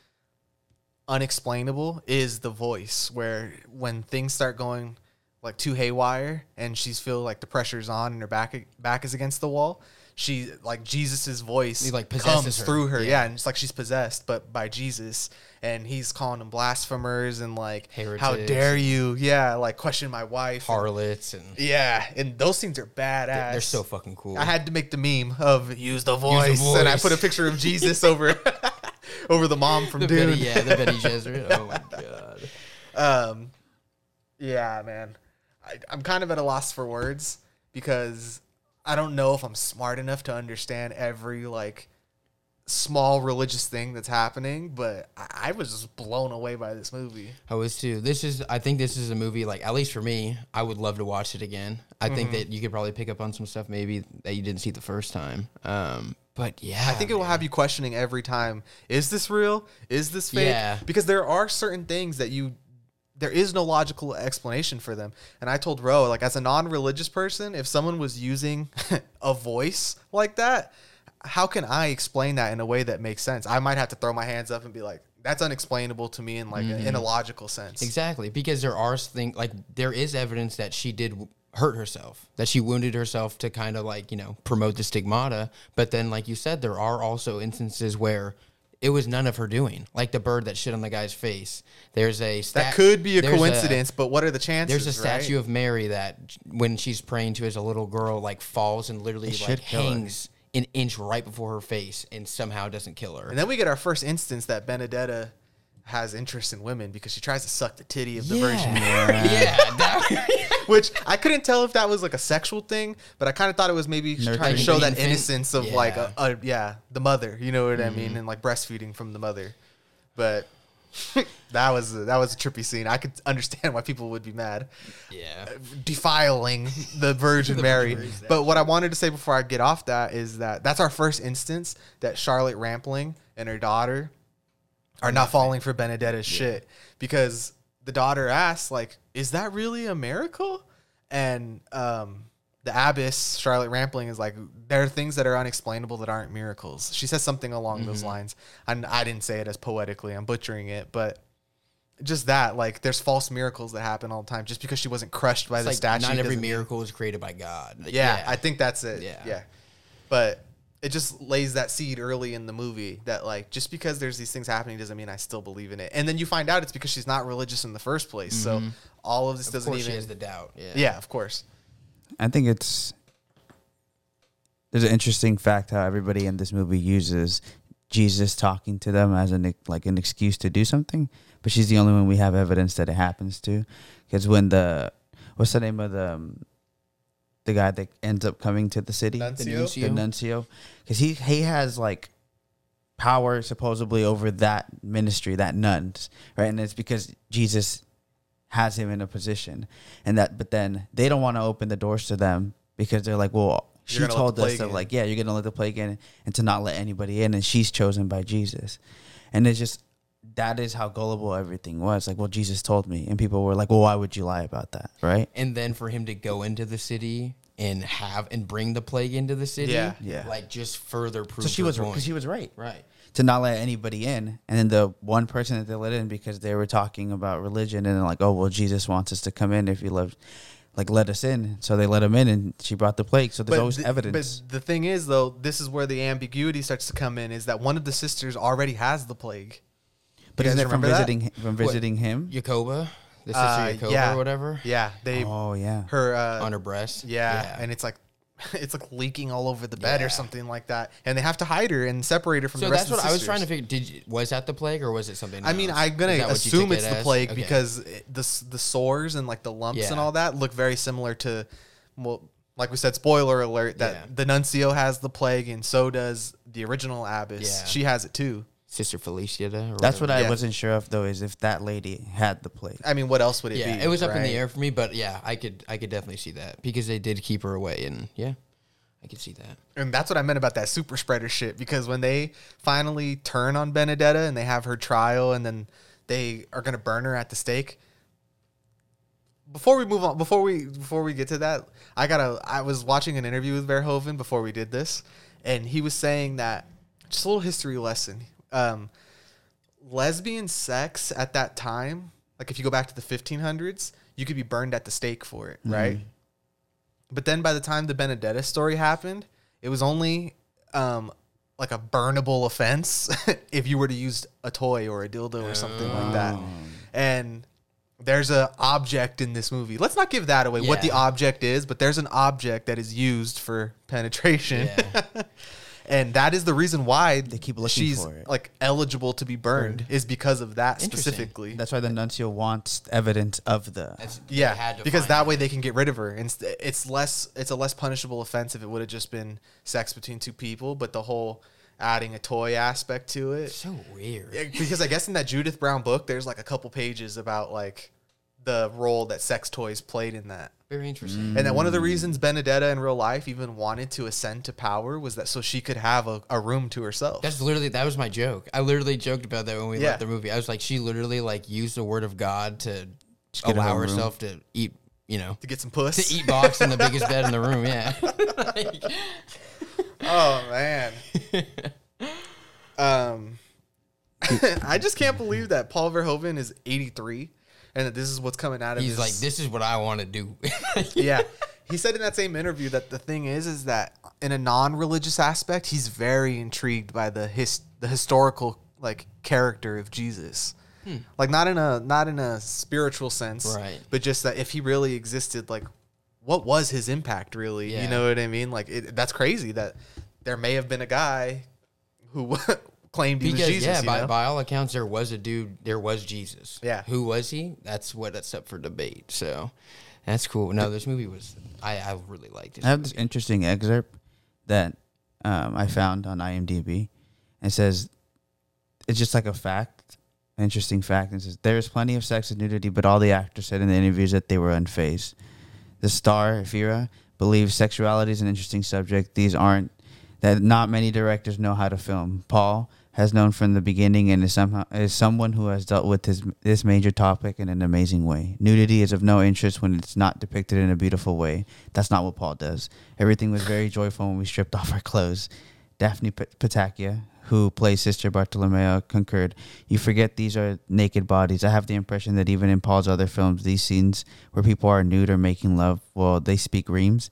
unexplainable is the voice, where when things start going like too haywire and she's feel like the pressure's on and her back is against the wall, she like Jesus's voice comes through her. Yeah, and it's like she's possessed, but by Jesus, and he's calling them blasphemers and like heretics. How dare you? Yeah, like question my wife, harlots, and yeah, and those things are badass. They're so fucking cool. I had to make the meme of use the voice. And I put a picture of Jesus over the mom from Dune. The Betty Jesuit. Oh my god. Yeah, man, I'm kind of at a loss for words because I don't know if I'm smart enough to understand every like small religious thing that's happening, but I was just blown away by this movie. I was too. I think this is a movie, like, at least for me, I would love to watch it again. I think that you could probably pick up on some stuff maybe that you didn't see the first time. But yeah, I think it will have you questioning every time. Is this real? Is this fake? Yeah. Because there are certain things that there is no logical explanation for them. And I told Ro, like, as a non-religious person, if someone was using a voice like that, how can I explain that in a way that makes sense? I might have to throw my hands up and be like, that's unexplainable to me in like in a logical sense. Exactly. Because there is evidence that she did hurt herself, that she wounded herself to kind of like, you know, promote the stigmata. But then, like you said, there are also instances where it was none of her doing. Like the bird that shit on the guy's face. There's a that could be a coincidence, but what are the chances? There's a statue of Mary that when she's praying to as a little girl, like falls and literally like hangs an inch right before her face and somehow doesn't kill her. And then we get our first instance that Benedetta has interest in women because she tries to suck the titty of the Virgin Mary. Which I couldn't tell if that was like a sexual thing, but I kind of thought it was maybe trying to show that innocence of like the mother, you know what I mean, and like breastfeeding from the mother. But that was a trippy scene. I could understand why people would be mad. Yeah, defiling the Virgin Mary. But what I wanted to say before I get off that is that that's our first instance that Charlotte Rampling and her daughter are not falling for Benedetta's shit, because the daughter asks, like, is that really a miracle? And the abbess, Charlotte Rampling, is like, there are things that are unexplainable that aren't miracles. She says something along those lines. And I didn't say it as poetically. I'm butchering it. But just that, like, there's false miracles that happen all the time. Just because she wasn't crushed by the statue. Not every miracle is created by God. Like, yeah, I think that's it. Yeah. But it just lays that seed early in the movie that, like, just because there's these things happening doesn't mean I still believe in it. And then you find out it's because she's not religious in the first place. So all of this doesn't even... Of course she has the doubt. Yeah, of course. I think it's... There's an interesting fact how everybody in this movie uses Jesus talking to them as an excuse to do something. But she's the only one we have evidence that it happens to. Because when the... What's the name of the guy that ends up coming to the city, the nuncio, because he has like power supposedly over that ministry, that nuns, right? And it's because Jesus has him in a position, and that. But then they don't want to open the doors to them because they're like, well, she told us that, like, yeah, you're gonna let the plague in and to not let anybody in, and she's chosen by Jesus, and it's just that is how gullible everything was. Like, well, Jesus told me, and people were like, well, why would you lie about that, right? And then for him to go into the city and bring the plague into the city, like just further proof. So she was right to not let anybody in, and then the one person that they let in because they were talking about religion and like, oh, well, Jesus wants us to come in if you love. Like, let us in. So they let him in, and she brought the plague. So there's always evidence. But the thing is, though, this is where the ambiguity starts to come in, is that one of the sisters already has the plague. But isn't it from visiting him? Jacoba? The sister Jacoba or whatever? Yeah. Her on her breast. Yeah. And it's like leaking all over the bed or something like that. And they have to hide her and separate her from the rest of the sisters. So that's what I was trying to figure. Was that the plague or was it something else? I mean, I'm going to assume it's the plague because the sores and like the lumps and all that look very similar to, well, like we said, spoiler alert, that the nuncio has the plague and so does the original abbess. Yeah. She has it too. Sister Felicia. That's what I wasn't sure of, though, is if that lady had the plague. I mean, what else would it be? Yeah, it was up in the air for me, but I could definitely see that because they did keep her away, and I could see that. And that's what I meant about that super spreader shit, because when they finally turn on Benedetta and they have her trial and then they are going to burn her at the stake. Before we move on, before we get to that, I was watching an interview with Verhoeven before we did this, and he was saying that, just a little history lesson, lesbian sex at that time, like if you go back to the 1500s, you could be burned at the stake for it, right? But then by the time the Benedetta story happened, it was only like a burnable offense if you were to use a toy or a dildo or something like that. And there's an object in this movie. Let's not give that away, what the object is, but there's an object that is used for penetration. Yeah. And that is the reason why they keep looking for it. Like eligible to be burned is because of that specifically. That's why the nuncio wants evidence of the because that way they can get rid of her. And it's a less punishable offense if it would have just been sex between two people. But the whole adding a toy aspect to it, so weird. Because I guess in that Judith Brown book, there's like a couple pages about like the role that sex toys played in that. Very interesting. And that one of the reasons Benedetta in real life even wanted to ascend to power was that so she could have a room to herself. That was my joke. I literally joked about that when we left the movie. I was like, she literally like used the word of God to allow herself to eat, to get some puss. To eat box in the biggest bed in the room, oh, man. I just can't believe that Paul Verhoeven is 83. And that this is what's coming out of him. He's like, this is what I want to do. Yeah. He said in that same interview that the thing is that in a non-religious aspect, he's very intrigued by the historical like character of Jesus. Like not in a spiritual sense, right? But just that if he really existed, like what was his impact really? Yeah. You know what I mean? Like that's crazy that there may have been a guy who claimed he was Jesus. Yeah, by all accounts, there was a dude. There was Jesus. Yeah, who was he? That's up for debate. So, that's cool. No, this movie was. I really liked it. I have this interesting excerpt that I found on IMDb. It says it's just like a fact, an interesting fact. It says there is plenty of sex and nudity, but all the actors said in the interviews that they were unfazed. The star Afira believes sexuality is an interesting subject. These aren't that not many directors know how to film. Paul has known from the beginning and is someone who has dealt with this major topic in an amazing way. Nudity is of no interest when it's not depicted in a beautiful way. That's not what Paul does. Everything was very joyful when we stripped off our clothes. Daphne Patakia, who plays Sister Bartolomea, concurred. You forget these are naked bodies. I have the impression that even in Paul's other films, these scenes where people are nude or making love, well, they speak reams.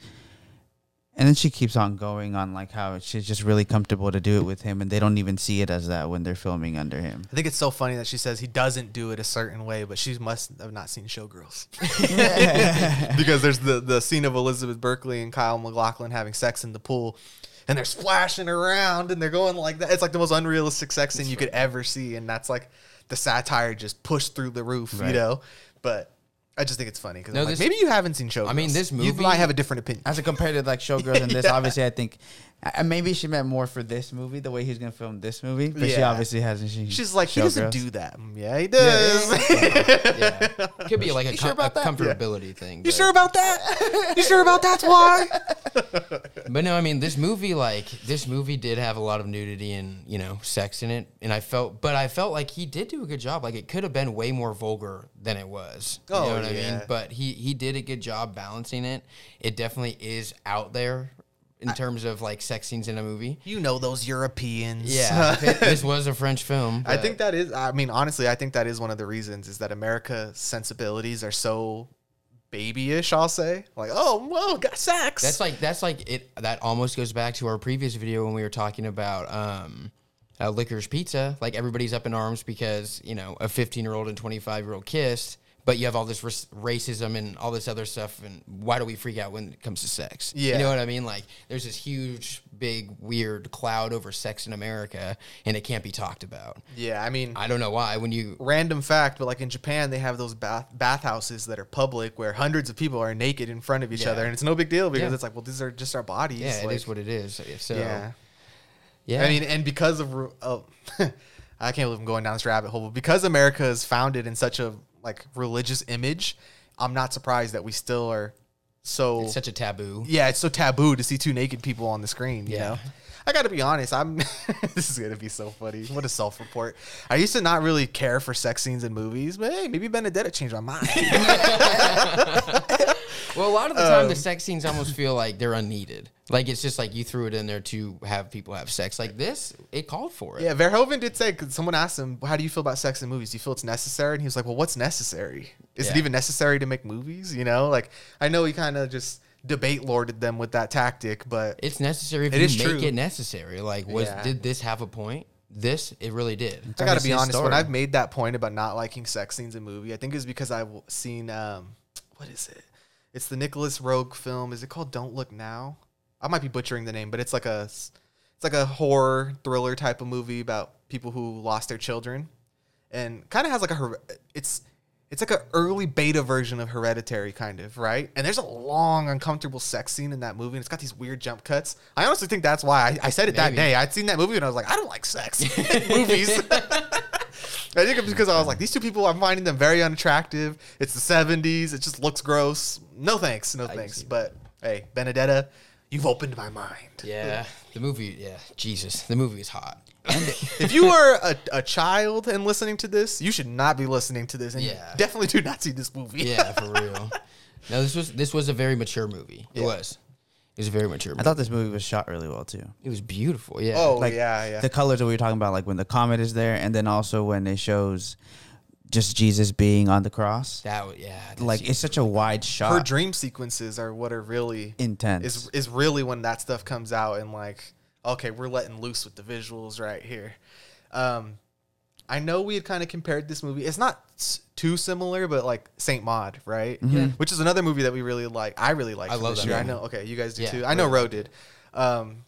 And then she keeps on going on like how she's just really comfortable to do it with him, and they don't even see it as that when they're filming under him. I think it's so funny that she says he doesn't do it a certain way, but she must have not seen Showgirls. Because there's the scene of Elizabeth Berkeley and Kyle MacLachlan having sex in the pool, and they're splashing around, and they're going like that. It's like the most unrealistic sex scene you could ever see, and that's like the satire just pushed through the roof, right. You know? But I just think it's funny because like, maybe you haven't seen Showgirls. I mean, this movie... You might have a different opinion. As a compared to like Showgirls and this, obviously, I think... Maybe she meant more for this movie, the way he's going to film this movie. But she obviously hasn't seen She's like, he doesn't do that. Yeah, he does. Yeah. Could be like a comfortability thing. You sure about that? You sure about that's why? But no, I mean, this movie did have a lot of nudity and, you know, sex in it. And I felt like he did do a good job. Like, it could have been way more vulgar than it was. Oh, you know what I mean? But he did a good job balancing it. It definitely is out there. In terms of, like, sex scenes in a movie. You know those Europeans. Yeah. This was a French film. But. I think that is... I mean, honestly, I think that is one of the reasons is that America's sensibilities are so babyish, I'll say. Like, oh, whoa, got sex. That's like it. That almost goes back to our previous video when we were talking about Licorice Pizza. Like, everybody's up in arms because, you know, a 15-year-old and 25-year-old kissed. But you have all this racism and all this other stuff, and why do we freak out when it comes to sex? Yeah. You know what I mean? Like, there's this huge, big, weird cloud over sex in America, and it can't be talked about. Yeah, I mean... I don't know why. When you... Random fact, but, like, in Japan, they have those bathhouses that are public where hundreds of people are naked in front of each other, and it's no big deal because it's like, well, these are just our bodies. Yeah, like, it is what it is. So, yeah. I mean, and because of... I can't believe I'm going down this rabbit hole, but because America is founded in such a... like religious image, I'm not surprised that we still are so... It's such a taboo. Yeah, it's so taboo to see two naked people on the screen, you know? I gotta be honest, I'm... This is gonna be so funny. What a self-report. I used to not really care for sex scenes in movies, but hey, maybe Benedetta changed my mind. Well, a lot of the time, the sex scenes almost feel like they're unneeded. Like, it's just like you threw it in there to have people have sex. Like this, it called for it. Yeah, Verhoeven did say, because someone asked him, how do you feel about sex in movies? Do you feel it's necessary? And he was like, well, what's necessary? Is it even necessary to make movies? You know, like, I know he kind of just debate lorded them with that tactic, but... It's necessary if it you make true. It necessary. Like, did this have a point? This, it really did. I gotta be honest, when I've made that point about not liking sex scenes in movie, I think it's because I've seen, what is it? It's the Nicholas Roeg film. Is it called Don't Look Now? I might be butchering the name, but it's like a horror thriller type of movie about people who lost their children, and kind of has like it's like an early beta version of Hereditary, kind of, right? And there's a long, uncomfortable sex scene in that movie, and it's got these weird jump cuts. I honestly think that's why I said it that day. I'd seen that movie, and I was like, I don't like sex in movies. I think it's because I was like, these two people, I'm finding them very unattractive. It's the 70s. It just looks gross. No thanks. But, hey, Benedetta, you've opened my mind. Yeah. The movie, Jesus. The movie is hot. If you are a child and listening to this, you should not be listening to this. And you definitely do not see this movie. Yeah, for real. No, this was a very mature movie. Yeah. It was. It was a very mature movie. I thought this movie was shot really well, too. It was beautiful, yeah. Oh, like, yeah. The colors that we were talking about, like when the comet is there, and then also when it shows just Jesus being on the cross. Like, it's such a wide shot. Her dream sequences are what are really... intense. Is really when that stuff comes out and, like, okay, we're letting loose with the visuals right here. I know we had kind of compared this movie. It's not too similar, but like Saint Maud, right? Mm-hmm. Which is another movie that we really like. I really liked. I love that. I know. Okay, you guys do too. I know Ro did. Come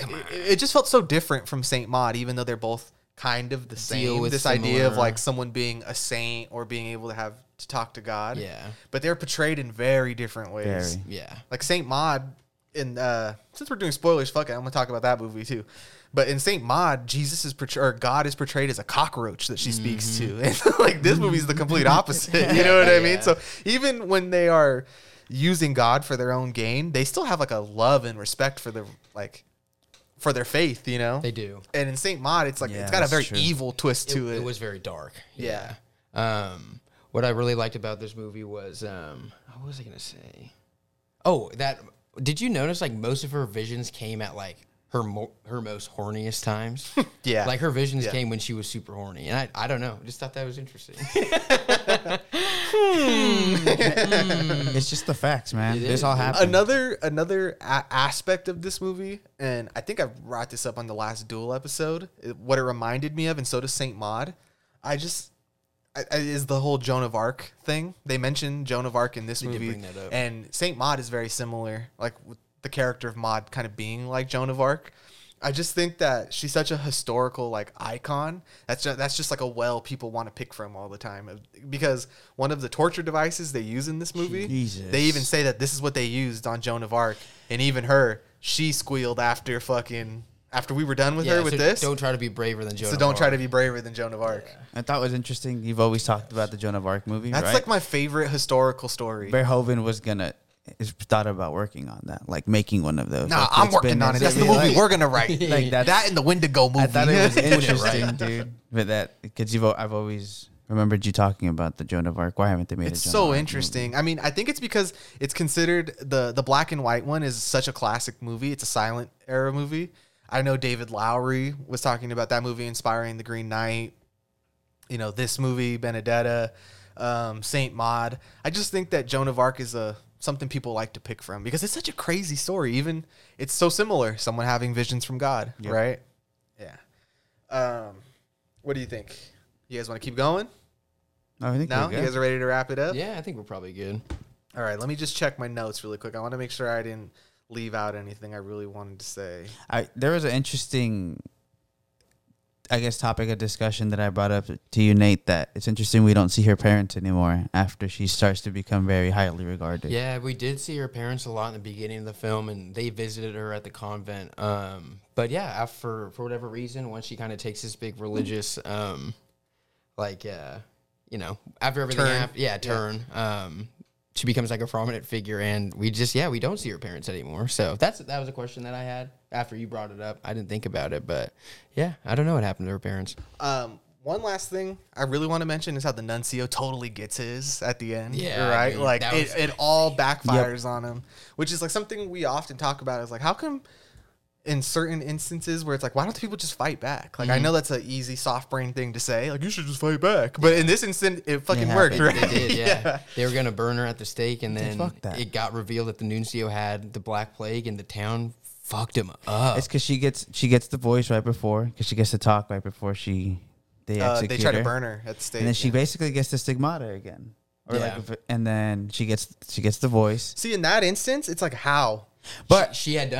on. It just felt so different from Saint Maud, even though they're both kind of the same. This idea of like someone being a saint or being able to have to talk to God. Yeah. But they're portrayed in very different ways. Very. Yeah. Like Saint Maud. And since we're doing spoilers, fuck it, I'm gonna talk about that movie too. But in Saint Maud, God is portrayed as a cockroach that she speaks to, and like this movie's the complete opposite. You know what I mean? So even when they are using God for their own gain, they still have like a love and respect for the like for their faith, you know? They do. And in Saint Maud, it's like, it's got a very evil twist to it. It was very dark. Yeah. What I really liked about this movie was, what was I going to say? Oh, that, did you notice, like, most of her visions came at, like, her most horniest times? Yeah. Like, her visions came when she was super horny. And I don't know. Just thought that was interesting. It's just the facts, man. This all happened. Another aspect of this movie, and I think I brought this up on the Last Duel episode, what it reminded me of, and so does Saint Maud, is the whole Joan of Arc thing. They mentioned Joan of Arc in this movie. Bring that up. And Saint Maud is very similar, like with the character of Maud kind of being like Joan of Arc. I just think that she's such a historical, like, icon. That's just like a well people want to pick from all the time. Because one of the torture devices they use in this movie, they even say that this is what they used on Joan of Arc. And even her, she squealed after we were done with her with this. Don't try to be braver than Joan of Arc. So don't try to be braver than Joan of Arc. Yeah. I thought it was interesting. You've always talked about the Joan of Arc movie, That's like my favorite historical story. Verhoeven thought about working on that, like making one of those. Nah, like, I'm working on it. That's the movie we're going to write. Like that and the Wendigo movie. I thought it was interesting, dude. But because I've always remembered you talking about the Joan of Arc. Why haven't they made a Joan of Arc? It's so interesting. Movie? I mean, I think it's because it's considered the black and white one is such a classic movie. It's a silent era movie. I know David Lowery was talking about that movie inspiring The Green Knight. You know, this movie, Benedetta, Saint Maud. I just think that Joan of Arc is something people like to pick from because it's such a crazy story. Even it's so similar. Someone having visions from God, right? Yeah. What do you think? You guys want to keep going? I think we're good. You guys are ready to wrap it up? Yeah, I think we're probably good. All right, let me just check my notes really quick. I want to make sure I didn't leave out anything I really wanted to say. There was an interesting, I guess, topic of discussion that I brought up to you, Nate, that it's interesting we don't see her parents anymore after she starts to become very highly regarded. Yeah, we did see her parents a lot in the beginning of the film, and they visited her at the convent. But yeah, for whatever reason, once she kind of takes this big religious, after everything happened, turn. Yeah. She becomes like a prominent figure, and we don't see her parents anymore. So that was a question that I had after you brought it up. I didn't think about it, but I don't know what happened to her parents. One last thing I really want to mention is how the nuncio totally gets his at the end. Yeah, right. I mean, like it all backfires on him, which is like something we often talk about. Is like, how come in certain instances where it's like, why don't the people just fight back? Like, I know that's an easy soft brain thing to say, like, you should just fight back. But in this instant, it fucking worked, right? They did, They were going to burn her at the stake, and then it got revealed that the nuncio had the Black Plague, and the town fucked him up. It's because she gets the voice right before, because she gets to talk right before they execute her. They try to burn her at the stake. And then she basically gets the stigmata again. And then she gets the voice. See, in that instance, it's like, how? But she had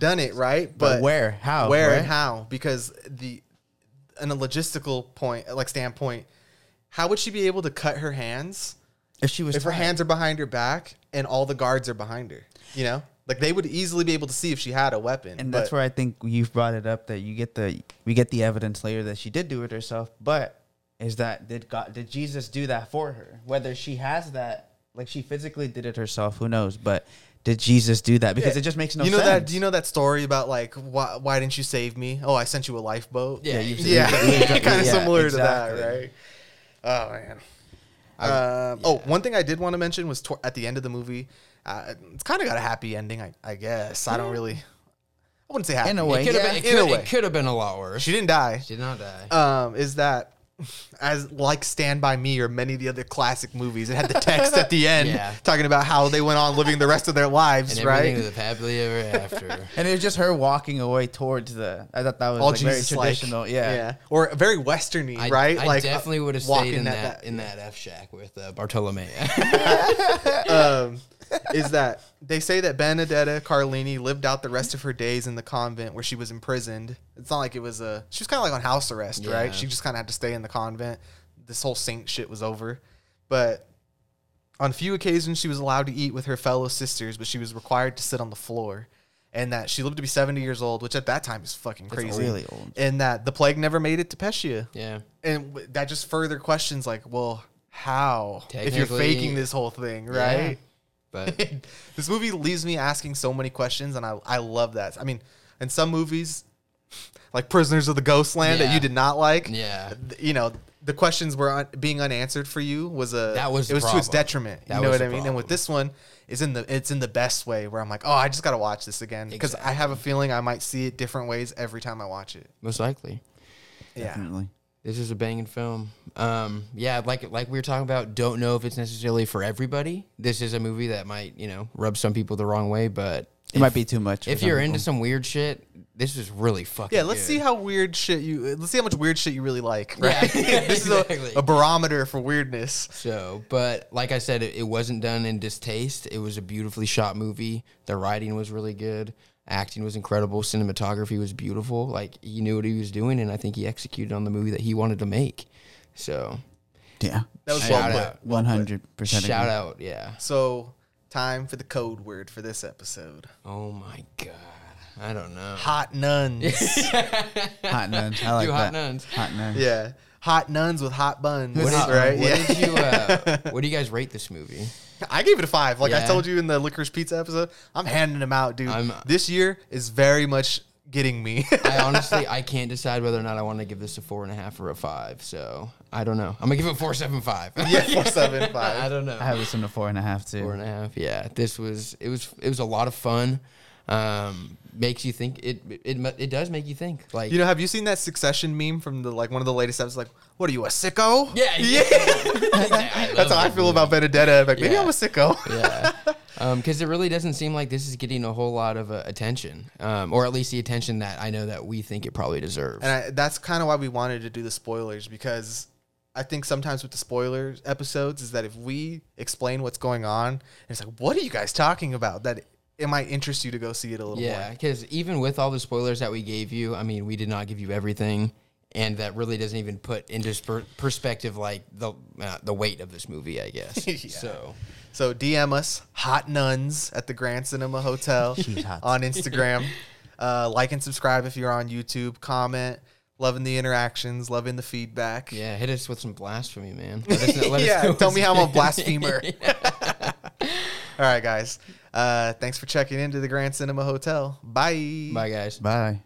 done it, right? But where? How? Where and how? Because in a logistical point, like, standpoint, how would she be able to cut her hands if her hands are behind her back and all the guards are behind her? You know, like, they would easily be able to see if she had a weapon. And that's where I think you've brought it up that we get the evidence later that she did do it herself. But is that did Jesus do that for her? Whether she has that, like, she physically did it herself, who knows? But did Jesus do that? Because it just makes no sense. Do you know that story about, like, why didn't you save me? Oh, I sent you a lifeboat. Yeah, kind of similar to that, right? Oh, man. One thing I did want to mention was at the end of the movie, it's kind of got a happy ending, I guess. I don't really... I wouldn't say happy. In a way. It could have been a lot worse. She didn't die. She did not die. Is that... As like Stand By Me or many of the other classic movies, it had the text at the end talking about how they went on living the rest of their lives, and right? Everything was happily ever after. And it was just her walking away towards I thought that was like very traditional, or very westerny, right? I like definitely would have stayed in that F shack with Bartolomeo. Is that they say that Benedetta Carlini lived out the rest of her days in the convent where she was imprisoned. It's not like she was kind of like on house arrest, right? She just kind of had to stay in the convent. This whole saint shit was over. But on few occasions, she was allowed to eat with her fellow sisters, but she was required to sit on the floor. And that she lived to be 70 years old, which at that time is fucking crazy. It's really old. And that the plague never made it to Pescia. Yeah. And that just further questions like, well, how? If you're faking this whole thing, right? Yeah. But this movie leaves me asking so many questions, and I love that. I mean, And some movies, like Prisoners of the Ghostland, that you did not like. Yeah. You know, the questions were being unanswered for you was a to its detriment. You know what I mean? And with this one, it's in the best way where I'm like, oh, I just got to watch this again because I have a feeling I might see it different ways every time I watch it. Most likely. Yeah. Definitely. This is a banging film. Yeah, like we were talking about, don't know if it's necessarily for everybody. This is a movie that might, you know, rub some people the wrong way, but it might be too much. If you're into some weird shit, this is really fucking good. Yeah, let's see how weird shit you... Let's see how much weird shit you really like, right? Yeah, this is a barometer for weirdness. So, but like I said, it wasn't done in distaste. It was a beautifully shot movie. The writing was really good. Acting was incredible. Cinematography was beautiful. Like, he knew what he was doing, and I think he executed on the movie that he wanted to make. So, yeah. That was shout out. 100%. Shout out, yeah. So, time for the code word for this episode. Oh, my God. I don't know. Hot nuns. Hot nuns. I like that. Hot nuns. Hot nuns. Yeah. Hot nuns with hot buns. What do you guys rate this movie? I gave it a 5. Like I told you in the Licorice Pizza episode, I'm handing them out, dude. This year is very much getting me. I honestly can't decide whether or not I want to give this a 4.5 or a 5. So I don't know. I'm gonna give it 4.75. Yeah, 4.75. I don't know. I have this one to 4.5 too. 4.5. Yeah, this was it was a lot of fun. Makes you think. It does make you think. Like, you know, have you seen that Succession meme from the one of the latest episodes? Like, what are you, a sicko? Yeah. That's how I feel about Benedetta. Like, maybe I'm a sicko. Yeah. Because it really doesn't seem like this is getting a whole lot of attention, or at least the attention that I know that we think it probably deserves. And that's kind of why we wanted to do the spoilers, because I think sometimes with the spoilers episodes is that if we explain what's going on, it's like, what are you guys talking about? That it might interest you to go see it a little more. Yeah, because even with all the spoilers that we gave you, I mean, we did not give you everything, and that really doesn't even put into perspective, like, the weight of this movie, I guess. Yeah. So DM us, Hot Nuns, at the Grand Cinema Hotel on Instagram. Like and subscribe if you're on YouTube. Comment. Loving the interactions, loving the feedback. Yeah, hit us with some blasphemy, man. Let us know tell me how I'm a blasphemer. All right, guys. Thanks for checking into the Grand Cinema Hotel. Bye. Bye, guys. Bye.